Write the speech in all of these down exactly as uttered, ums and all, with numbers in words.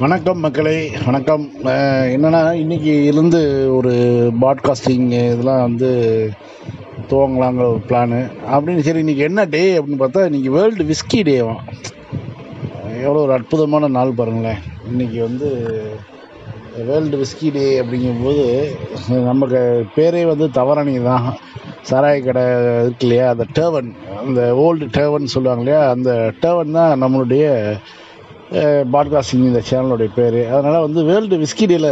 வணக்கம் மக்களே, வணக்கம். என்னென்னா இன்றைக்கி இருந்து ஒரு பாட்காஸ்டிங் இதெல்லாம் வந்து துவங்கலாங்கிற ஒரு பிளானு அப்படின்னு. சரி, இன்றைக்கி என்ன டே அப்படின்னு பார்த்தா இன்றைக்கி வேர்ல்டு விஸ்கி டேவான். எவ்வளோ ஒரு அற்புதமான நாள் பாருங்களேன். இன்றைக்கி வந்து வேர்ல்டு விஸ்கி டே அப்படிங்கும்போது நமக்கு பேரே வந்து தவறணி தான். சாராய கடை இருக்கு இல்லையா, அந்த டேவன், அந்த ஓல்டு டேவன் சொல்லுவாங்க இல்லையா, அந்த டேவன் தான் நம்மளுடைய பாட்காஸ்டிங் இந்த சேனலுடைய பேர். அதனால் வந்து வேர்ல்டு விஸ்கி டேயில்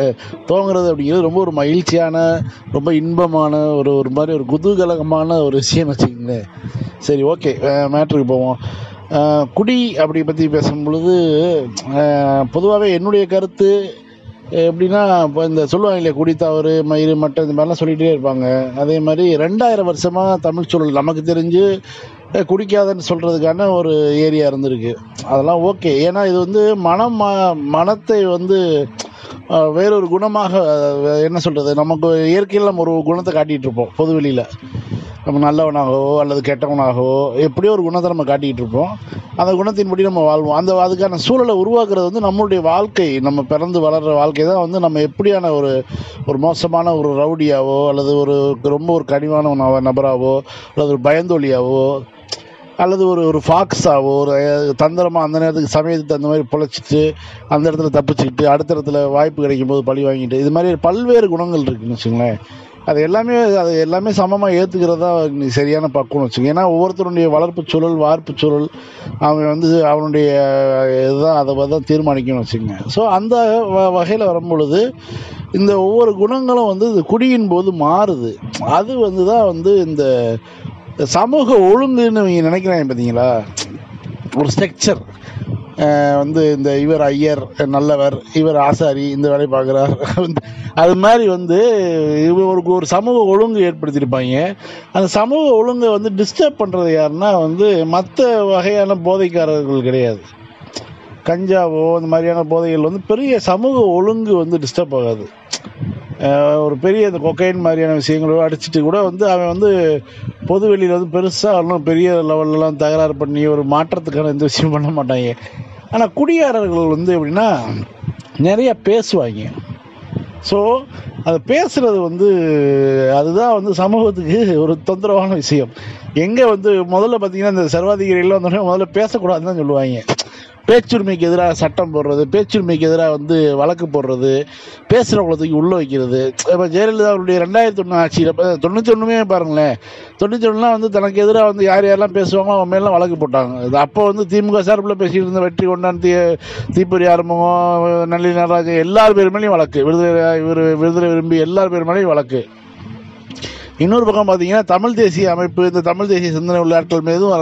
தோங்குறது அப்படிங்கிறது ரொம்ப ஒரு மகிழ்ச்சியான, ரொம்ப இன்பமான ஒரு ஒரு மாதிரி ஒரு குதூகலகமான ஒரு விஷயம் வச்சுக்கிங்களேன். சரி, ஓகே, மேட்ருக்கு போவோம். குடி அப்படி பற்றி பேசும்பொழுது பொதுவாகவே என்னுடைய கருத்து எப்படின்னா, இப்போ இந்த சொல்லுவாங்க இல்லையா, குடி தவறு மயிறு மட்டம் இந்த மாதிரிலாம் சொல்லிகிட்டே இருப்பாங்க. அதே மாதிரி ரெண்டாயிரம் வருஷமாக தமிழ் சொல் நமக்கு தெரிஞ்சு குடிக்காதன்னு சொல்கிறதுக்கான ஒரு ஏரியா இருந்திருக்கு. அதெல்லாம் ஓகே. ஏன்னா இது வந்து மனம் மனத்தை வந்து வேறொரு குணமாக, என்ன சொல்கிறது, நமக்கு இயற்கையில் நம்ம ஒரு குணத்தை காட்டிகிட்டு இருப்போம். பொதுவெளியில் நம்ம நல்லவனாகவோ அல்லது கெட்டவனாகவோ எப்படியோ ஒரு குணத்தை நம்ம காட்டிகிட்டு இருப்போம். அந்த குணத்தின்படி நம்ம வாழ்வோம். அந்த அதுக்கான சூழலை உருவாக்குறது வந்து நம்மளுடைய வாழ்க்கை, நம்ம பிறந்து வளர்கிற வாழ்க்கை தான் வந்து நம்ம எப்படியான ஒரு ஒரு மோசமான ஒரு ரவுடியாவோ அல்லது ஒரு ரொம்ப ஒரு கனிவான நபராகவோ அல்லது ஒரு பயந்தொழியாவோ அல்லது ஒரு ஒரு ஃபாக்ஸாவோ ஒரு தந்திரமாக அந்த நேரத்துக்கு சமயத்துக்கு அந்த மாதிரி பொழைச்சிட்டு அந்த இடத்துல தப்பிச்சுக்கிட்டு அடுத்த இடத்துல வாய்ப்பு கிடைக்கும் போது பழி வாங்கிட்டு இது மாதிரி பல்வேறு குணங்கள் இருக்குதுன்னு வச்சுங்களேன். அது எல்லாமே அது எல்லாமே சமமாக ஏற்றுக்கிறதா சரியான பக்குவம்னு வச்சுக்கோங்க. ஏன்னா ஒவ்வொருத்தருடைய வளர்ப்பு சூழல், வார்ப்பு சூழல், அவன் வந்து அவனுடைய இதுதான் அதை தான் தீர்மானிக்கணும்னு வச்சுக்கோங்க. ஸோ அந்த வ வகையில் வரும்பொழுது இந்த ஒவ்வொரு குணங்களும் வந்து இது குடியின் போது மாறுது. அது வந்து தான் வந்து இந்த சமூக ஒழுங்குன்னு நீங்கள் நினைக்கிறாங்க பார்த்தீங்களா, ஒரு ஸ்ட்ரக்சர் வந்து இந்த இவர் ஐயர் நல்லவர், இவர் ஆசாரி, இந்த வேலையை பார்க்குறார், அது மாதிரி வந்து இவருக்கு ஒரு சமூக ஒழுங்கு ஏற்படுத்தியிருப்பாங்க. அந்த சமூக ஒழுங்கை வந்து டிஸ்டர்ப் பண்ணுறது யாருன்னா வந்து மற்ற வகையான போதைக்காரர்கள் கிடையாது. கஞ்சாவோ இந்த மாதிரியான போதைகள் வந்து பெரிய சமூக ஒழுங்கு வந்து டிஸ்டர்ப் ஆகாது. ஒரு பெரிய இந்த கொக்கைன் மாதிரியான விஷயங்களோ அடிச்சுட்டு கூட வந்து அவன் வந்து பொது வெளியில் வந்து பெருசாக இன்னும் பெரிய லெவல்லலாம் தகராறு பண்ணி ஒரு மாற்றத்துக்கான எந்த விஷயம் பண்ண மாட்டாங்க. ஆனால் குடியாரர்கள் வந்து எப்படின்னா நிறைய பேசுவாங்க. ஸோ அதை பேசுகிறது வந்து அதுதான் வந்து சமூகத்துக்கு ஒரு தொந்தரவான விஷயம். எங்கே வந்து முதல்ல பார்த்திங்கன்னா இந்த சர்வாதிகாரிகள்லாம் வந்தோடனே முதல்ல பேசக்கூடாதுன்னு தான் சொல்லுவாங்க. பேச்சுரிமைக்கு எதிராக சட்டம் போடுறது, பேச்சுரிமைக்கு எதிராக வந்து வழக்கு போடுறது, பேசுகிறவங்களுக்கு உள்ளே வைக்கிறது. இப்போ ஜெயலலிதா அவருடைய ரெண்டாயிரத்தி ஒன்று ஆட்சியில் தொண்ணூற்றி ஒன்றுமே பாருங்களேன், தொண்ணூற்றி ஒன்றுலாம் வந்து தனக்கு எதிராக வந்து யார் யாரெல்லாம் பேசுவாங்களோ அவங்க மேலாம் வழக்கு போட்டாங்க. இது அப்போ வந்து திமுக சார்பில் பேசிகிட்டு இருந்த வெற்றி கொண்டான், தீ தீப்பொறி ஆறுமுகம், நளினி நடராஜன், எல்லார் பேர் மேலேயும் வழக்கு, விடுதலை விரு விடுதலை விரும்பி எல்லார் பேர் மேலேயும் வழக்கு. இன்னொரு பக்கம் பார்த்தீங்கன்னா தமிழ் தேசிய அமைப்பு, இந்த தமிழ் தேசிய சிந்தனை உள்ள ஆட்கள் மீதும்,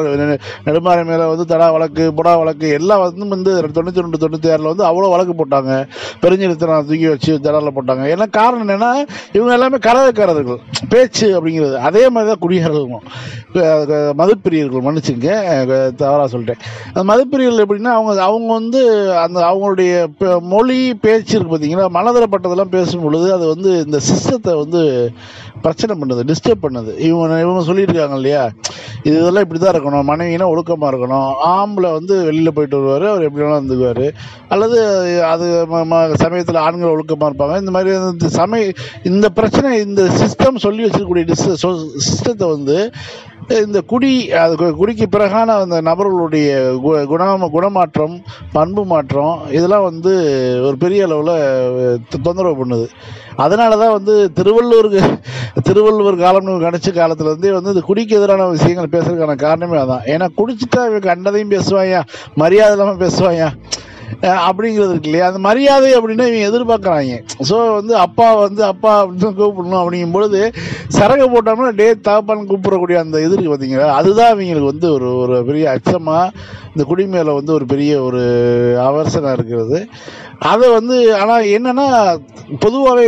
நெடுமாறன் மேலே வந்து தடா வழக்கு, புடா வழக்கு, எல்லாம் வந்து வந்து தொண்ணூற்றி ரெண்டு தொண்ணூற்றி ஆறில் வந்து அவ்வளோ வழக்கு போட்டாங்க. பெருஞ்சிருத்தனை தூக்கி வச்சு தடாவில் போட்டாங்க. ஏன்னா காரணம் என்னென்னா இவங்க எல்லாமே கலவைக்காரர்கள், பேச்சு அப்படிங்கிறது. அதே மாதிரி தான் குடியாரர்களும் மதுப்பிரியர்கள், மன்னிச்சுங்க தவறாக சொல்லிட்டேன், அந்த மதுப்பிரியர்கள் எப்படின்னா அவங்க அவங்க வந்து அந்த அவங்களுடைய மொழி பேச்சு இருக்குது பார்த்தீங்கன்னா, மனதரப்பட்டதெல்லாம் பேசும் பொழுது அது வந்து இந்த சிஸ்டத்தை வந்து பிரச்சனை பண்ணுது, டிஸ்டர்ப் பண்ணுது. இவங்க இவங்க சொல்லியிருக்காங்க இல்லையா, இது இதெல்லாம் இப்படி தான் இருக்கணும், மனைவினா ஒழுக்கமாக இருக்கணும், ஆம்பளை வந்து வெளியில் போயிட்டு வருவார், அவர் எப்படி வேணாலும் இருந்துக்குவார், அல்லது அது சமயத்தில் ஆண்கள் ஒழுக்கமாக இருப்பாங்க, இந்த மாதிரி இந்த சமய இந்த பிரச்சனை இந்த சிஸ்டம் சொல்லி வச்சிருக்கக்கூடிய டிஸ் சிஸ்டத்தை வந்து இந்த குடி அது குடிக்கு பிறகான அந்த நபர்களுடைய குண குணமாற்றம் பண்பு மாற்றம் இதெல்லாம் வந்து ஒரு பெரிய அளவில் தொந்தரவு பண்ணுது. அதனால தான் வந்து திருவள்ளுவருக்கு திருவள்ளுவர் காலம்னு கணிச்ச காலத்துலேருந்தே வந்து இந்த குடிக்கு எதிரான விஷயங்கள் பேசுறதுக்கான காரணமே அதான். ஏன்னா குடிச்சுட்டா இவங்க கண்டதையும் பேசுவாயா, மரியாதை இல்லாமல் பேசுவாயா அப்படிங்கிறது இருக்கு இல்லையா, அந்த மரியாதை அப்படின்னா இவங்க எதிர்பார்க்குறாங்க. ஸோ வந்து அப்பா வந்து அப்பா அப்படின்னு கூப்பிடணும் அப்படிங்கும்பொழுது சரகை போட்டோம்னா டே தாப்பான்னு கூப்பிடக்கூடிய அந்த இது இருக்குது பார்த்தீங்களா, அதுதான் இவங்களுக்கு வந்து ஒரு ஒரு பெரிய அச்சமாக இந்த குடி மேலே வந்து ஒரு பெரிய ஒரு அவசரம் இருக்கிறது. அதை வந்து ஆனால் என்னென்னா பொதுவாகவே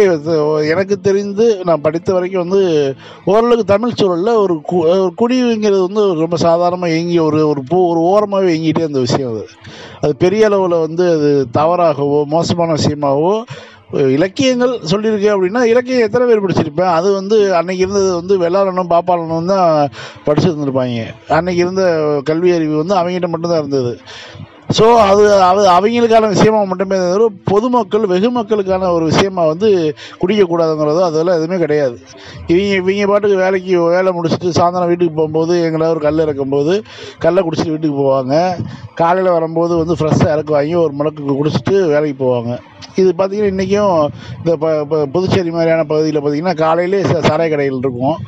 எனக்கு தெரிந்து நான் படித்த வரைக்கும் வந்து ஓரளவுக்கு தமிழ் சூழலில் ஒரு குடிங்கிறது வந்து ரொம்ப சாதாரணமாக இயங்கி ஒரு ஒரு பூ ஒரு ஓரமாகவே இயங்கிட்டே அந்த விஷயம். அது அது பெரிய அளவில் வந்து அது தவறாகவோ மோசமான விஷயமாகவோ இலக்கியங்கள் சொல்லியிருக்கேன் அப்படின்னா இலக்கியம் எத்தனை பேர் படிச்சிருப்பேன். அது வந்து அன்றைக்கி இருந்தது வந்து வெள்ளாளனும் பாப்பாளனும் தான் படிச்சுருந்துருப்பாங்க. அன்றைக்கி இருந்த கல்வி அறிவு வந்து அவங்ககிட்ட மட்டும்தான் இருந்தது. ஸோ அது அது அவங்களுக்கான விஷயமாக மட்டுமே தவிர பொதுமக்கள் வெகு மக்களுக்கான ஒரு விஷயமாக வந்து குடிக்கக்கூடாதுங்கிறதோ அதெல்லாம் எதுவுமே கிடையாது. இவங்க இவங்க பாட்டுக்கு வேலைக்கு வேலை முடிச்சுட்டு சாயந்தரம் வீட்டுக்கு போகும்போது எங்களை ஒரு கல் இறக்கும்போது கல்லை குடிச்சிட்டு வீட்டுக்கு போவாங்க. காலையில் வரும்போது வந்து ஃப்ரெஷ்ஷாக இறக்கு வாங்கி ஒரு முளக்கு குடிச்சிட்டு வேலைக்கு போவாங்க. இது பார்த்திங்கன்னா இன்றைக்கும் இந்த ப புதுச்சேரி மாதிரியான பகுதியில் பார்த்திங்கன்னா காலையிலே ச சாராய கடைகள் இருக்கும்,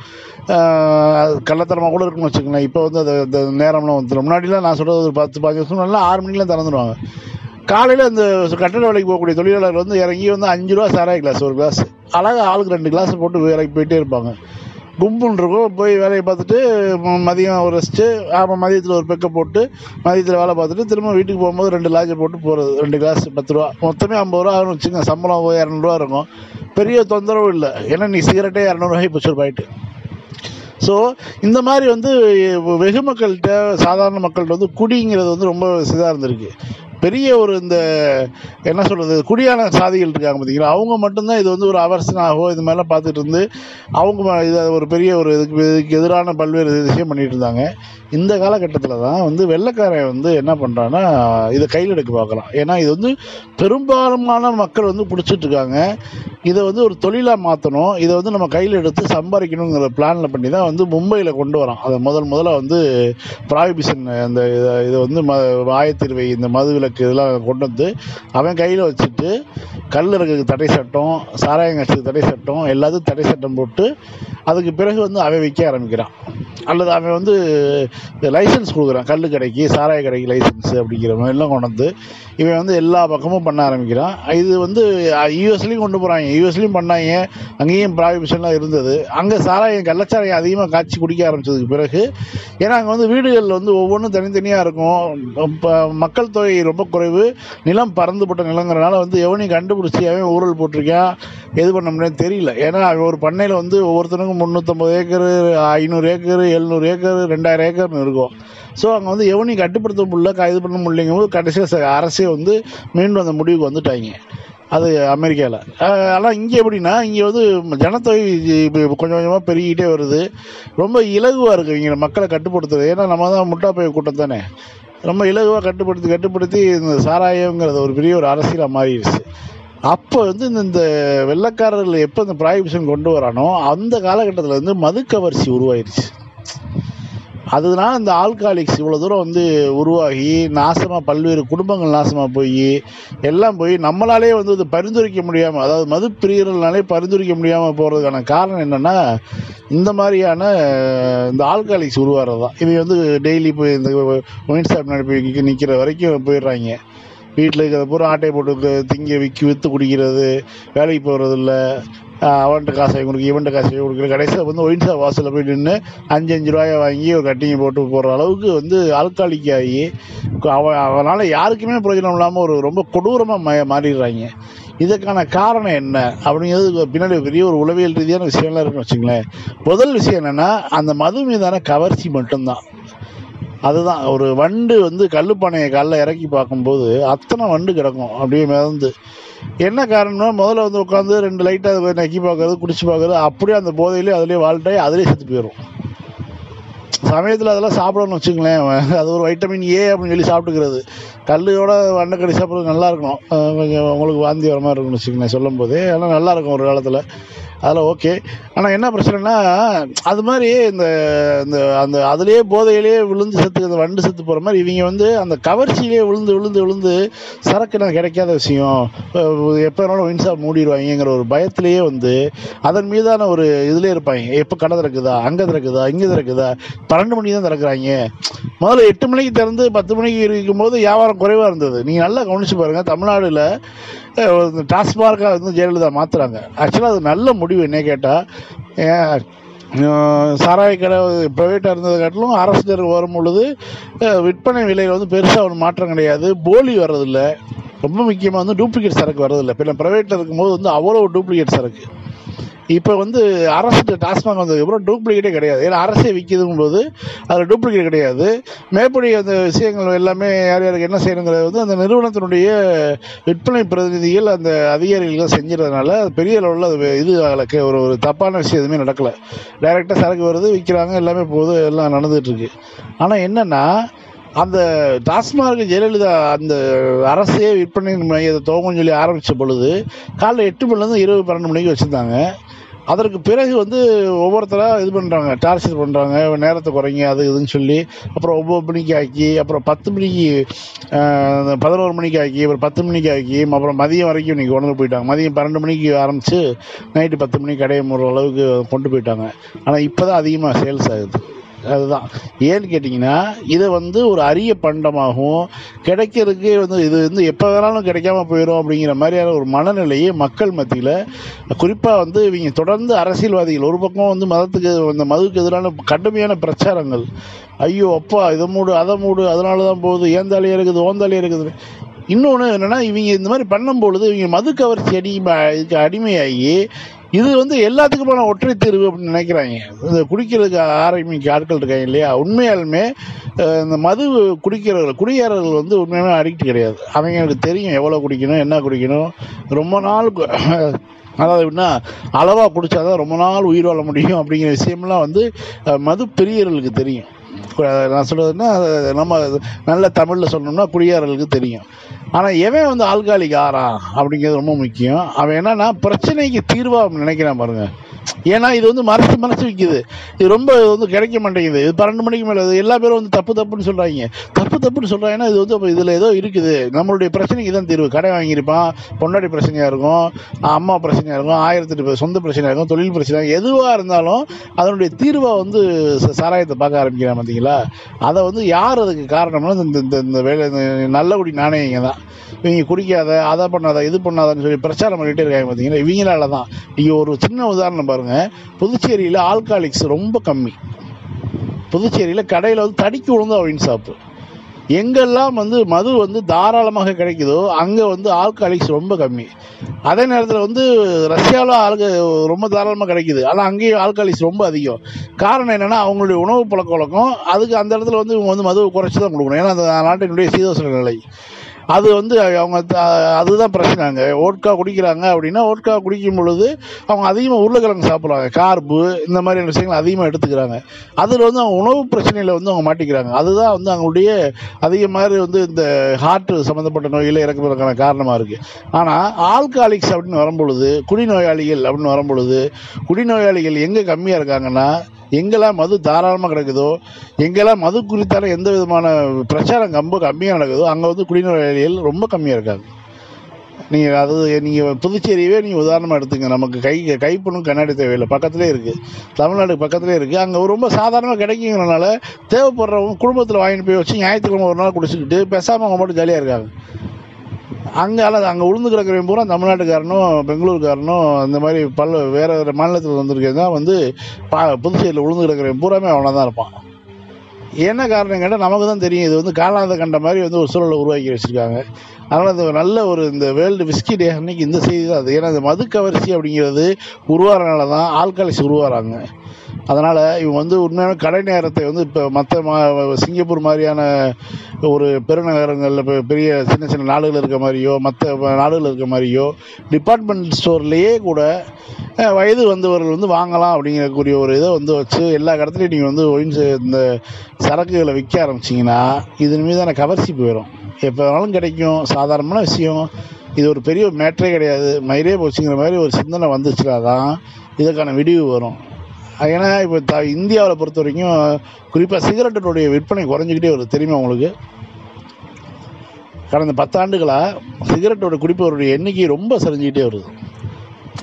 கள்ளத்தனமாக கூட இருக்குன்னு வச்சுக்கோங்களேன். இப்போ வந்து அந்த நேரம்லாம் வந்துடும். முன்னாடிலாம் நான் சொல்கிறது ஒரு பத்து பதினஞ்சு வருஷம் நல்லா ஆறு மணிக்கெலாம் திறந்துடுவாங்க. காலையில் அந்த கட்டட வேலைக்கு போகக்கூடிய தொழிலாளர்கள் வந்து இறங்கி வந்து அஞ்சு ரூபா சாராய கிளாஸ் ஒரு கிளாஸ் அழகாக ஆளுக்கு ரெண்டு கிளாஸ் போட்டு வேலைக்கு போயிட்டே இருப்பாங்க. கும்புன்னு இருக்கும், போய் வேலையை பார்த்துட்டு மதியம் ஒரு ரெஸ்ட்டு, அப்புறம் மதியத்தில் ஒரு பெக்கை போட்டு மதியத்தில் வேலை பார்த்துட்டு திரும்ப வீட்டுக்கு போகும்போது ரெண்டு லாட்ஜை போட்டு போகிறது. ரெண்டு கிளாஸ் பத்து ரூபா மொத்தமே ஐம்பது ரூபா ஆகும்னு வச்சுங்க. சம்பளம் இரநூறுவா இருக்கும், பெரிய தொந்தரவு இல்லை. ஏன்னா நீ சிகரெட்டே இரநூறுவாய்க்கு பிடிச்சர் போயிட்டு. ஸோ இந்த மாதிரி வந்து வெகு மக்கள்கிட்ட சாதாரண மக்கள்கிட்ட வந்து குடிங்கிறது வந்து ரொம்ப இதாக இருந்திருக்கு. பெரிய ஒரு இந்த என்ன சொல்கிறது குடியான சாதிகள் இருக்காங்க பார்த்திங்கன்னா, அவங்க மட்டும்தான் இது வந்து ஒரு அவர்சனாகவோ இது மாதிரிலாம் பார்த்துட்டு இருந்து அவங்க இதை ஒரு பெரிய ஒரு இதுக்கு இதுக்கு எதிரான பல்வேறு விஷயம் பண்ணிகிட்டு இருந்தாங்க. இந்த காலகட்டத்தில் தான் வந்து வெள்ளைக்காரன் வந்து என்ன பண்ணுறான்னா இதை கையில் எடுக்க பார்க்குறான். ஏன்னா இது வந்து பெரும்பாலான மக்கள் வந்து பிடிச்சிட்ருக்காங்க. இதை வந்து ஒரு தொழிலாக மாற்றணும், இதை வந்து நம்ம கையில் எடுத்து சம்பாதிக்கணுங்கிற பிளானில் பண்ணி தான் வந்து மும்பையில் கொண்டு வரோம். அதை முதல் முதலாக வந்து ப்ராஹிபிஷன் அந்த இதை இதை வந்து ம வாயத்திருவை இந்த மதுவில் இதெல்லாம் கொண்டு வந்து அவன் கையில் வச்சுட்டு கல்லுக்கு தடை சட்டம், சாராயங்காட்சிக்கு தடை சட்டம், எல்லாத்துக்கும் தடை சட்டம் போட்டு அதுக்கு பிறகு வந்து அவன் விற்க ஆரம்பிக்கிறான். அல்லது அவன் வந்து லைசன்ஸ் கொடுக்குறான் கல் கடைக்கு, சாராய கடைக்கு லைசன்ஸ் அப்படிங்கிற மாதிரிலாம் கொண்டு வந்து இவன் வந்து எல்லா பக்கமும் பண்ண ஆரம்பிக்கிறான். இது வந்து யூஎஸ்லேயும் கொண்டு போகிறாங்க, யூஎஸ்லேயும் பண்ணாங்க. அங்கேயும் ப்ராஹிபிஷன்லாம் இருந்தது. அங்கே சாராயம் கள்ளச்சாராயம் அதிகமாக காய்ச்சி குடிக்க ஆரம்பித்ததுக்கு பிறகு, ஏன்னா அங்கே வந்து வீடுகளில் வந்து ஒவ்வொன்றும் தனித்தனியாக இருக்கும், இப்போ மக்கள் தொகை ரொம்ப குறைவு, நிலம் பறந்துபட்ட நிலங்கிறனால வந்து எவனையும் கண்டுபிடிச்சி அவன் ஊழல் போட்டிருக்கான் எது பண்ண முடியாது தெரியல. ஏன்னா அவன் ஒரு பண்ணையில் வந்து ஒவ்வொருத்தனுக்கும் முந்நூற்றம்பது ஏக்கரு, ஐநூறு ஏக்கரு, எழுநூறு ஏக்கரு, ரெண்டாயிரம் ஏக்கர்னு இருக்கும். ஸோ அங்கே வந்து எவனையும் கட்டுப்படுத்த முடியல, இது பண்ண முடியலைங்கும்போது கடைசியில் அரசே வந்து மீண்டும் அந்த முடிவுக்கு வந்துட்டாங்க. அது அமெரிக்காவில். ஆனால் இங்கே எப்படின்னா இங்கே வந்து ஜனத்தொகை கொஞ்சம் கொஞ்சமாக பெருகிட்டே வருது. ரொம்ப இலகுவாக இருக்குது இங்கே மக்களை கட்டுப்படுத்துறது. ஏன்னா நம்ம தான் முட்டாப்பய கூட்டம் தானே, ரொம்ப இலகுவாக கட்டுப்படுத்தி கட்டுப்படுத்தி இந்த சாராயங்கிறது ஒரு பெரிய ஒரு அரசியலாக மாறிடுச்சு. அப்போ வந்து இந்த வெள்ளைக்காரர்கள் எப்போ இந்த ப்ராஹிபிஷன் கொண்டு வரானோ அந்த காலகட்டத்தில் வந்து மதுக்கவர்ச்சி உருவாயிடுச்சு. அதுதான் இந்த ஆல்காலிக்ஸ் இவ்வளோ தூரம் வந்து உருவாகி நாசமாக பல்வேறு குடும்பங்கள் நாசமாக போய் எல்லாம் போய் நம்மளாலே வந்து இது பரிந்துரைக்க முடியாமல், அதாவது மது பிரியர்கள்னாலே பரிந்துரைக்க முடியாமல் போகிறதுக்கான காரணம் என்னென்னா இந்த மாதிரியான இந்த ஆல்காலிக்ஸ் உருவாகிறது தான். இவங்க வந்து டெய்லி போய் இந்த ஒயின் ஷாப் நடப்பி நிற்கிற வரைக்கும் போயிடுறாங்க. வீட்டில் இருக்கிறத பூரா ஆட்டையை போட்டு திங்க விற்கி விற்று குடிக்கிறது, வேலைக்கு போகிறதில்ல, அவன்கிட்ட காசை கொடுக்க இவன்கிட்ட காசை கொடுக்குற, கடைசியில் வந்து ஒயின்ஸா வாசலில் போய் நின்று அஞ்சு அஞ்சு ரூபாயை வாங்கி ஒரு கட்டிங்கை போட்டு போகிற அளவுக்கு வந்து ஆல்காலிக் ஆகி அவன் அவனால் யாருக்குமே பிரயோஜனம் இல்லாமல் ஒரு ரொம்ப கொடூரமாக ம மாறிடுறாங்க. இதற்கான காரணம் என்ன அப்படிங்கிறது பின்னாடி பெரிய ஒரு உளவியல் ரீதியான விஷயம்லாம் இருக்குன்னு வச்சுங்களேன். முதல் விஷயம் என்னென்னா அந்த மது மீதான கவர்ச்சி மட்டும்தான். அதுதான் ஒரு வண்டு வந்து கல்லுப்பானையை காலில் இறக்கி பார்க்கும்போது அத்தனை வண்டு கிடக்கும் அப்படியே மிதந்து. என்ன காரணம்னா முதல்ல வந்து உட்காந்து ரெண்டு லைட்டாக அதை நக்கி பார்க்கறது, குடிச்சு பார்க்கறது, அப்படியே அந்த போதையிலே அதிலே வாழ்ட்டாய் அதிலே செத்து போயிடும். சமயத்தில் அதெல்லாம் சாப்பிடணும்னு வச்சுங்களேன், அது ஒரு வைட்டமின் ஏ அப்படின்னு சொல்லி சாப்பிட்டுக்கிறது. கல்லோட வண்டக்கடி சாப்பிட்றது நல்லா இருக்கணும், கொஞ்சம் உங்களுக்கு வாந்தி வர மாதிரி இருக்குன்னு வச்சுக்கோங்களேன் சொல்லும் போதே. அதெல்லாம் நல்லாயிருக்கும் ஒரு காலத்தில், அதெல்லாம் ஓகே. ஆனால் என்ன பிரச்சனைனா அது மாதிரி இந்த அந்த அதுலேயே போதையிலேயே விழுந்து செத்து அந்த வண்டு செத்து போகிற மாதிரி இவங்க வந்து அந்த கவர்ச்சியிலே விழுந்து விழுந்து விழுந்து சரக்கு நான் கிடைக்காத விஷயம் எப்போ வேணாலும் ஒயின் ஷாப் மூடிடுவாங்கங்கிற ஒரு பயத்திலேயே வந்து அதன் மீதான ஒரு இதிலே இருப்பாங்க. எப்போ கடை திறக்குதா, அங்கே திறக்குதா, இங்கே திறக்குதா, பன்னெண்டு மணிக்கு தான் திறக்கிறாங்க. முதல்ல எட்டு மணிக்கு திறந்து பத்து மணிக்கு இருக்கும்போது வியாபாரம் குறைவாக இருந்தது. நீங்கள் நல்லா கவனிச்சு பாருங்கள், தமிழ்நாடுல டாஸ்மார்க்காக வந்து ஜெயலலிதா மாற்றுறாங்க. ஆக்சுவலாக அது நல்ல முடிவு. என்ன கேட்டால் சாராய கடை ப்ரைவேட்டாக இருந்ததை காட்டிலும் அரசு தேர்வு வரும்பொழுது விற்பனை விலையில் வந்து பெருசாக ஒரு மாற்றம் கிடையாது, போலி வர்றதில்லை, ரொம்ப முக்கியமாக வந்து டூப்ளிகேட் சரக்கு வர்றதில்லை. இப்போ நான் ப்ரைவேட்டில் இருக்கும்போது வந்து அவ்வளோ டூப்ளிகேட் சரக்கு. இப்போ வந்து அரசு டாஸ்மாக் வந்ததுக்கப்புறம் டூப்ளிகேட்டே கிடையாது. ஏன்னா அரசே விற்கிதுங்கும்போது அதில் டூப்ளிகேட் கிடையாது. மேற்படி அந்த விஷயங்கள் எல்லாமே யார் யாருக்கு என்ன செய்யணுங்கிறது வந்து அந்த நிறுவனத்தினுடைய விற்பனை பிரதிநிதிகள் அந்த அதிகாரிகள் செஞ்சிடறதுனால பெரிய அளவில் அது இது ஆகலக்கு ஒரு ஒரு தப்பான விஷயம் எதுவுமே நடக்கலை. டைரெக்டாக சரக்கு வருது, விற்கிறாங்க, எல்லாமே போகுது, எல்லாம் நடந்துகிட்ருக்கு. ஆனால் என்னென்னா அந்த டாஸ்மாக ஜெயலலிதா அந்த அரசே விற்பனை மையத்தை துவங்கன்னு சொல்லி ஆரம்பித்த பொழுது காலைல எட்டு மணிலேருந்து இரவு பன்னெண்டு மணிக்கு வச்சுருந்தாங்க. அதற்கு பிறகு வந்து ஒவ்வொருத்தராக இது பண்ணுறாங்க, டார்ச்சர் பண்ணுறாங்க, நேரத்தை குறைங்க அது இதுன்னு சொல்லி, அப்புறம் ஒம்பது மணிக்கு ஆக்கி, அப்புறம் பத்து மணிக்கு பதினோரு மணிக்கு ஆக்கி, அப்புறம் பத்து மணிக்கு ஆக்கி, அப்புறம் மதியம் வரைக்கும் இன்றைக்கி கொண்டு போயிட்டாங்க. மதியம் பன்னெண்டு மணிக்கு ஆரம்பித்து நைட்டு பத்து மணிக்கு கடையை மூடுற அளவுக்கு கொண்டு போயிட்டாங்க. ஆனால் இப்போ தான் அதிகமாக சேல்ஸ் ஆகுது. அதுதான் ஏன்னு கேட்டிங்கன்னா, இதை வந்து ஒரு அரிய பண்டமாகவும் கிடைக்கிறதுக்கே வந்து இது வந்து எப்போ வேணாலும் கிடைக்காம போயிடும் அப்படிங்கிற மாதிரியான ஒரு மனநிலையை மக்கள் மத்தியில், குறிப்பாக வந்து இவங்க தொடர்ந்து அரசியல்வாதிகள் ஒரு பக்கம் வந்து மதத்துக்கு அந்த மதுவுக்கு எதிரான கடுமையான பிரச்சாரங்கள், ஐயோ அப்பா இதை மூடு அதை மூடு அதனால தான் போகுது, ஏந்தாலியாக இருக்குது ஓந்தாலியாக இருக்குது. இன்னொன்று என்னென்னா, இவங்க இந்த மாதிரி பண்ணும்பொழுது இவங்க மது கவர்ச்சி அடி இதுக்கு அடிமையாகி இது வந்து எல்லாத்துக்குமான ஒற்றை தீர்வு அப்படின்னு நினைக்கிறாங்க. இந்த குடிக்கிறதுக்கு ஆரம்பிக்க ஆட்கள் இருக்காங்க இல்லையா, உண்மையாலுமே இந்த மது குடிக்கிறவர்கள் குடியேறவர்கள் வந்து உண்மையாலுமே அடிக்ட் கிடையாது. அவங்களுக்கு தெரியும் எவ்வளோ குடிக்கணும் என்ன குடிக்கணும். ரொம்ப நாள் அதாவது எப்படின்னா அளவாக குடித்தாதான் ரொம்ப நாள் உயிர் வாழ முடியும் அப்படிங்கிற விஷயம்லாம் வந்து மது பிரியர்களுக்கு தெரியும். நான் சொல்கிறதுன்னா நம்ம நல்ல தமிழில் சொன்னோம்னா குடியாரர்களுக்கு தெரியும். ஆனால் எவன் வந்து ஆல்காலிக் ஆறான் அப்படிங்கிறது ரொம்ப முக்கியம். அவன் என்னன்னா பிரச்சனைக்கு தீர்வாக நினைக்கிறான் பாருங்கள். ஏன்னா இது வந்து மறைச்சு மறைச்சு விற்கிது, இது ரொம்ப இது வந்து கிடைக்க மாட்டேங்குது. இது பன்னெண்டு மணிக்கு மேலே எல்லா பேரும் வந்து தப்பு தப்புன்னு சொல்கிறாங்க. தப்பு தப்புன்னு சொல்கிறாங்கன்னா இது வந்து அப்போ இதில் ஏதோ இருக்குது, நம்மளுடைய பிரச்சனைக்கு தான் தீர்வு. கடை வாங்கியிருப்பான், பொண்டாட்டி பிரச்சனையாக இருக்கும், அம்மா பிரச்சனையாக இருக்கும், ஆயிரத்தெட்டு சொந்த பிரச்சனையாக இருக்கும், தொழில் பிரச்சனையாக எதுவாக இருந்தாலும் அதனுடைய தீர்வாக வந்து சாராயத்தை பார்க்க ஆரம்பிக்கிறான் பார்த்தீங்களா. அதை வந்து யார் அதுக்கு காரணம்னா இந்த வேலை நல்லகுடி நாணயங்க தான். இவங்க குடிக்காத அதை பண்ணாத இது பண்ணாதான்னு சொல்லி பிரச்சாரம் பண்ணிகிட்டே இருக்காங்க பார்த்தீங்கன்னா. இவங்களால தான் இங்கே ஒரு சின்ன உதாரணம் பாருங்கள், புதுச்சேரியில் ஆல்காலிக்ஸ் ரொம்ப கம்மி. புதுச்சேரியில் கடையில் வந்து தடிக்கு விழுந்து ஒயின் ஷாப்பு. எங்கெல்லாம் வந்து மது வந்து தாராளமாக கிடைக்குதோ அங்கே வந்து ஆல்காலிக்ஸ் ரொம்ப கம்மி. அதே நேரத்தில் வந்து ரஷ்யாவில் ஆல்க ரொம்ப தாராளமாக கிடைக்குது, ஆனால் அங்கேயும் ஆல்காலிக்ஸ் ரொம்ப அதிகம். காரணம் என்னென்னா அவங்களுடைய உணவு பழக்க வழக்கம். அதுக்கு அந்த இடத்துல வந்து இவங்க வந்து மதுவை குறைச்சி தான் கொடுக்கணும். ஏன்னா அந்த நாட்டினுடைய சீதோஷண நிலை அது வந்து அவங்க அதுதான் பிரச்சனைங்க. ஓட்கா குடிக்கிறாங்க அப்படின்னா ஓட்கா குடிக்கும் பொழுது அவங்க அதிகமாக உருளைக்கிழங்கு சாப்பிட்றாங்க, கார்பு இந்த மாதிரியான விஷயங்கள் அதிகமாக எடுத்துக்கிறாங்க. அதில் வந்து அவங்க உணவு பிரச்சனையில் வந்து அவங்க மாட்டிக்கிறாங்க. அதுதான் வந்து அவங்களுடைய அதிக மாதிரி வந்து இந்த ஹார்ட்டு சம்மந்தப்பட்ட நோயில் இறக்குறதுக்கான காரணமாக இருக்குது. ஆனால் ஆல்காலிக்ஸ் அப்படின்னு வரும்பொழுது, குடிநோயாளிகள் அப்படின்னு வரும்பொழுது, குடிநோயாளிகள் எங்கே கம்மியாக இருக்காங்கன்னா எங்கெல்லாம் மது தாராளமாக கிடக்குதோ, எங்கெல்லாம் மது குறித்தால எந்த விதமான பிரச்சாரம் ரொம்ப கம்மியாக நடக்குதோ அங்கே வந்து குடிநோயாளிகள் ரொம்ப கம்மியாக இருக்காங்க. நீங்கள் அது நீங்கள் புதுச்சேரியவே நீங்கள் உதாரணமாக எடுத்துங்க. நமக்கு கை கைப்பொண்ணும் கண்ணாடி தேவையில்லை, பக்கத்துலேயே இருக்குது, தமிழ்நாடு பக்கத்துலேயே இருக்குது. அங்கே ரொம்ப சாதாரணமாக கிடைக்குங்கிறனால தேவைப்படுறவங்க குடும்பத்தில் வாங்கிட்டு போய் வச்சு ஞாயிற்றுக்கிழமை ஒரு நாள் குடிச்சுக்கிட்டு பேசாமல் அவங்க மட்டும் ஜாலியாக இருக்காங்க. அங்கே அல்லது அங்கே உளுந்து கிடக்கிற பூரா தமிழ்நாட்டுக்காரனும் பெங்களூருக்காரனும் இந்த மாதிரி பல வேறு வேறு மாநிலத்தில் வந்திருக்கிறது தான் வந்து பா புதுச்சேரியில் உளுந்து கிடக்கிற பூராமே அவனை தான் இருப்பான். என்ன காரணம் கேட்டால் நமக்கு தான் தெரியும், இது வந்து காலாந்த கண்ட மாதிரி வந்து ஒரு சூழலை உருவாக்கி வச்சுருக்காங்க. அதனால் அது நல்ல ஒரு இந்த வேர்ல்டு விஸ்கி டே அன்றைக்கி இந்த செய்தி தான் அது. ஏன்னா இந்த மது கவர்ச்சி அப்படிங்கிறது உருவாகிறனால தான் ஆல்காலிக்ஸ் உருவாகிறாங்க. அதனால் இவங்க வந்து உண்மையான கடை நேரத்தை வந்து இப்போ மற்ற மா சிங்கப்பூர் மாதிரியான ஒரு பெருநகரங்களில் இப்போ பெரிய சின்ன சின்ன நாடுகள் இருக்க மாதிரியோ மற்ற நாடுகள் இருக்க மாதிரியோ டிபார்ட்மெண்ட் ஸ்டோர்லேயே கூட வயது வந்தவர்கள் வந்து வாங்கலாம் அப்படிங்கிறக்கூடிய ஒரு இதை வந்து வச்சு எல்லா இடத்துலையும் நீங்கள் வந்து ஒயின்ஸ் இந்த சரக்குகளை விற்க ஆரம்பிச்சிங்கன்னா இதன் மீதான கவர்ச்சி போயிடும். எப்போ வேணாலும் கிடைக்கும், சாதாரணமான விஷயம். இது ஒரு பெரிய மேட்டரே கிடையாது, மயிரே போச்சுங்கிற மாதிரி ஒரு சிந்தனை வந்துச்சுனா தான் இதற்கான விடிவு வரும். ஏன்னா இப்போ த இந்தியாவில் பொறுத்த வரைக்கும் குறிப்பாக சிகரெட்டினுடைய விற்பனை குறைஞ்சிக்கிட்டே வருது. தெரியுமா உங்களுக்கு, கடந்த பத்தாண்டுகளாக சிகரெட்டோட குடிப்பவருடைய எண்ணிக்கை ரொம்ப சரிஞ்சிக்கிட்டே வருது.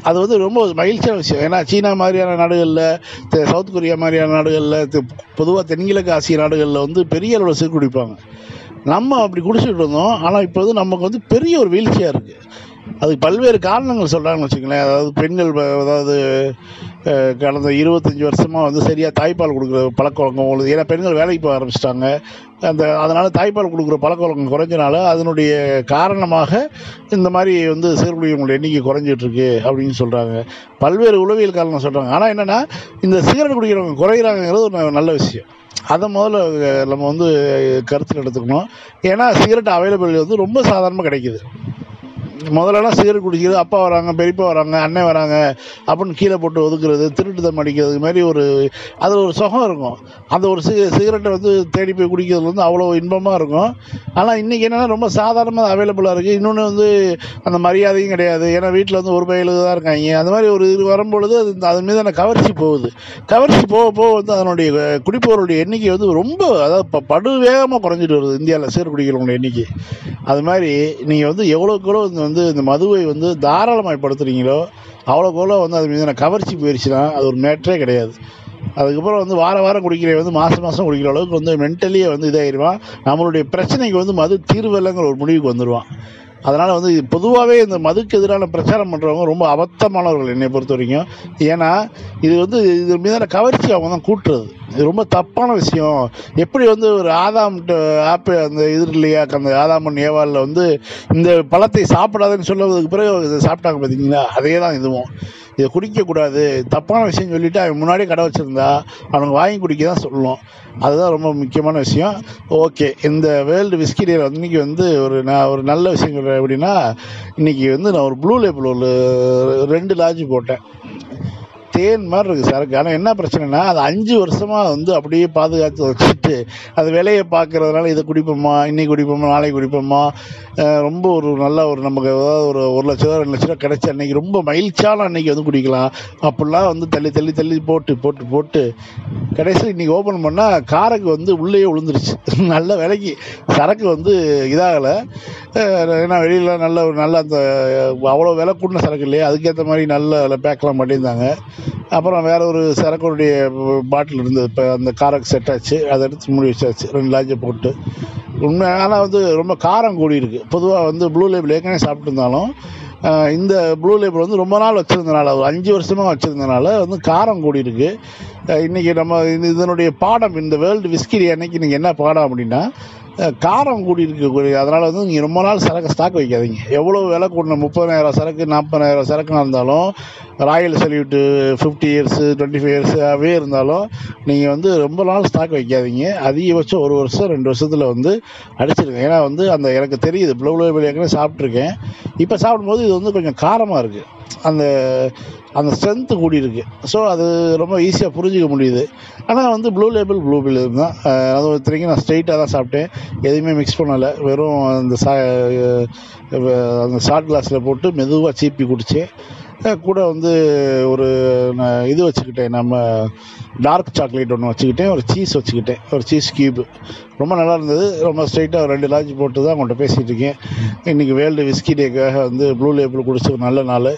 அது வந்து ரொம்ப மகிழ்ச்சியான விஷயம். ஏன்னா சீனா மாதிரியான நாடுகளில், சவுத் கொரியா மாதிரியான நாடுகளில், பொதுவாக தென்கிழக்கு ஆசிய நாடுகளில் வந்து பெரிய அளவில் சிகரெட் குடிப்பாங்க. நம்ம அப்படி குடிச்சிட்டு இருந்தோம். ஆனால் இப்போ வந்து நமக்கு வந்து பெரிய ஒரு வீழ்ச்சியாக இருக்குது. அதுக்கு பல்வேறு காரணங்கள் சொல்கிறாங்கன்னு வச்சுக்கோங்களேன். அதாவது பெண்கள் அதாவது கடந்த இருபத்தஞ்சி வருஷமாக வந்து சரியாக தாய்ப்பால் கொடுக்குற பழக்க வழக்கம் உள்ளது. ஏன்னா பெண்கள் வேலைக்கு போக ஆரம்பிச்சிட்டாங்க. அந்த அதனால் தாய்ப்பால் கொடுக்குற பழக்க வழக்கம் குறைஞ்சனால அதனுடைய காரணமாக இந்த மாதிரி வந்து சிகரெட் எண்ணிக்கை குறைஞ்சிட்ருக்கு அப்படின்னு சொல்கிறாங்க. பல்வேறு உளவியல் காரணம் சொல்கிறாங்க. ஆனால் என்னென்னா இந்த சிகரெட் குடிக்கிறவங்க குறைகிறாங்கிறது ஒரு நல்ல விஷயம். அதை முதல்ல நம்ம வந்து கருத்தில் எடுத்துக்கணும். ஏன்னா சிகரெட் அவைலபிள் வந்து ரொம்ப சாதாரணமாக கிடைக்கிது. முதலெல்லாம் சிகரெட் குடிக்கிறது அப்பா வராங்க பெரியப்பா வராங்க அண்ணன் வராங்க அப்படின்னு கீழே போட்டு ஒதுக்குறது, திருட்டு தம் அடிக்கிறது மாதிரி ஒரு அதில் ஒரு சுகம் இருக்கும். அந்த ஒரு சி சிகரெட்டை வந்து தேடி போய் குடிக்கிறது வந்து அவ்வளோ இன்பமாக இருக்கும். ஆனால் இன்றைக்கி என்னென்னா ரொம்ப சாதாரணமாக அவைலபிளாக இருக்குது. இன்னொன்று வந்து அந்த மரியாதையும் கிடையாது. ஏன்னா வீட்டில் வந்து ஒரு பையலுக்கு தான் இருக்காங்க. அந்த மாதிரி ஒரு இது வரும்பொழுது அது அது மீது அந்த கவர்ச்சி போகுது. கவர்ச்சி போக போக வந்து அதனுடைய குடிப்பவருடைய எண்ணிக்கை வந்து ரொம்ப அதாவது இப்போ படுவேகமாக குறைஞ்சிட்டு வருது இந்தியாவில் சீர் குடிக்கிறவங்களுடைய எண்ணிக்கை. அது மாதிரி நீங்கள் வந்து எவ்வளோக்கு எவ்வளோ வந்து இந்த மதுவை வந்து தாராளமயப்படுத்துகிறீங்களோ அவ்வளோக்கு எவ்வளோ வந்து அது மீதான கவர்ச்சி போயிடுச்சுன்னா அது ஒரு மேட்டரே கிடையாது. அதுக்கப்புறம் வந்து வார வாரம் குடிக்கிற வந்து மாதம் மாதம் குடிக்கிற அளவுக்கு வந்து மென்டலியே வந்து இதாகிடுவான். நம்மளுடைய பிரச்சனைக்கு வந்து மது தீர்வலைங்கிற ஒரு முடிவுக்கு வந்துடுவான். அதனால் வந்து பொதுவாகவே இந்த மதுக்கு எதிரான பிரச்சாரம் பண்ணுறவங்க ரொம்ப அபத்தமானவர்கள் என்னை பொறுத்த வரைக்கும். ஏன்னா இது வந்து இது மீதான கவர்ச்சி அவங்க தான் கூட்டுறது. இது ரொம்ப தப்பான விஷயம். எப்படி வந்து ஒரு ஆதாம் ஆப்பிள் அந்த இது இல்லையா அந்த ஆதாமன் ஏவாலில் வந்து இந்த பழத்தை சாப்பிடாதுன்னு சொல்லுறதுக்கு பிறகு இதை சாப்பிட்டாங்க பார்த்தீங்களா, அதே தான் இதுவும். இதை குடிக்கக்கூடாது தப்பான விஷயம் சொல்லிவிட்டு அவன் முன்னாடியே கடை வச்சுருந்தா அவனுக்கு வாங்கி குடிக்க தான் சொல்லணும். அதுதான் ரொம்ப முக்கியமான விஷயம். ஓகே, இந்த வேர்ல்டு விஸ்கி டே இன்னைக்கு வந்து ஒரு நான் ஒரு நல்ல விஷயம் சொல்கிறேன். எப்படின்னா இன்றைக்கி வந்து நான் ஒரு ப்ளூ லேபிள் ஒரு ரெண்டு லாட்ஜ் போட்டேன். தேன் மாதிரி இருக்குது சாருக்கு. ஆனால் என்ன பிரச்சனைனா அது அஞ்சு வருஷமாக வந்து அப்படியே பாதுகாத்து வச்சுட்டு அது விலையை பார்க்குறதுனால இதை குடிப்போமா இன்றைக்கி குடிப்போமா நாளைக்கு குடிப்போமா ரொம்ப ஒரு நல்ல ஒரு நமக்கு ஏதாவது ஒரு ஒரு லட்ச ரூபா ரெண்டு லட்ச ரூபா கிடைச்ச அன்றைக்கி ரொம்ப மகிழ்ச்சியான அன்றைக்கி வந்து குடிக்கலாம் அப்படிலாம் வந்து தள்ளி தள்ளி தள்ளி போட்டு போட்டு போட்டு கடைசியில் இன்றைக்கி ஓப்பன் பண்ணால் காருக்கு வந்து உள்ளேயே விழுந்துருச்சு. நல்ல விலைக்கு சரக்கு வந்து இதாகலை. ஏன்னா வெளியில் நல்ல ஒரு நல்ல அந்த அவ்வளோ விலை கூட்டின சரக்கு இல்லையா, அதுக்கேற்ற மாதிரி நல்ல பேக்கெலாம் பண்ணியிருந்தாங்க. அப்புறம் வேற ஒரு சரக்குடைய பாட்டில் இருந்தது. இப்போ அந்த காரக்கு செட் ஆச்சு, அதை எடுத்து மூடி வச்சாச்சு ரெண்டு லாட்ஜை போட்டு. உண்மை ஆனால் வந்து ரொம்ப காரம் கூடி இருக்குது. பொதுவாக வந்து ப்ளூ லேபிள் ஏற்கனவே சாப்பிட்டு இருந்தாலும் இந்த ப்ளூ லேபிள் வந்து ரொம்ப நாள் வச்சுருந்தனால ஒரு அஞ்சு வருஷமாக வச்சுருந்தனால வந்து காரம் கூடி இருக்குது. இன்றைக்கி நம்ம இதனுடைய பாடம் இந்த வேர்ல்டு விஸ்கி டே அன்னைக்கு நீங்கள் என்ன பாடம் அப்படின்னா காரம் கூடி இருக்கக்கூடிய அதனால் வந்து நீங்கள் ரொம்ப நாள் சரக்கு ஸ்டாக் வைக்காதீங்க. எவ்வளோ விலை கூடணும் முப்பதாயிரம் சரக்கு நாற்பதாயிரம் சரக்குனா இருந்தாலும் Royal salute fifty years twenty five இயர்ஸாகவே இருந்தாலும் நீங்கள் வந்து ரொம்ப நாள் ஸ்டாக் வைக்காதீங்க. அதிகபட்சம் ஒரு வருஷம் ரெண்டு வருஷத்தில் வந்து அடிச்சிருக்கேன். ஏன்னா வந்து அந்த எனக்கு தெரியுது ப்ளூ லேபிள் ஏற்கனவே சாப்பிட்ருக்கேன். இப்போ சாப்பிடும்போது இது வந்து கொஞ்சம் காரமாக இருக்குது. அந்த அந்த ஸ்ட்ரென்த்து கூடி இருக்குது. ஸோ அது ரொம்ப ஈஸியாக புரிஞ்சிக்க முடியுது. ஆனால் வந்து ப்ளூ லேபிள் ப்ளூ லேபிள் தான். அது ஒருத்தரைக்கும் நான் ஸ்ட்ரெயிட்டாக தான் சாப்பிட்டேன். எதுவுமே மிக்ஸ் பண்ணலை. வெறும் அந்த சா அந்த ஷார்ட் கிளாஸில் போட்டு மெதுவாக சீப்பி குடித்தேன். கூட வந்து ஒரு இது வச்சுக்கிட்டேன். நம்ம டார்க் சாக்லேட் ஒன்று வச்சுக்கிட்டேன். ஒரு சீஸ் வச்சுக்கிட்டேன். ஒரு சீஸ் க்யூப் ரொம்ப நல்லா இருந்தது. ரொம்ப ஸ்ட்ரைட்டாக ஒரு ரெண்டு லாட்ஜ் போட்டு தான் அவங்கள்ட்ட பேசிகிட்டு இருக்கேன். இன்றைக்கி வேர்ல்டு விஸ்கி டேக்காக வந்து ப்ளூ லேபிள் குடிச்சு ஒரு நல்ல நாள்.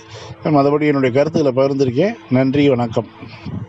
மற்றபடி என்னுடைய கருத்துக்களை பகிர்ந்திருக்கேன். நன்றி, வணக்கம்.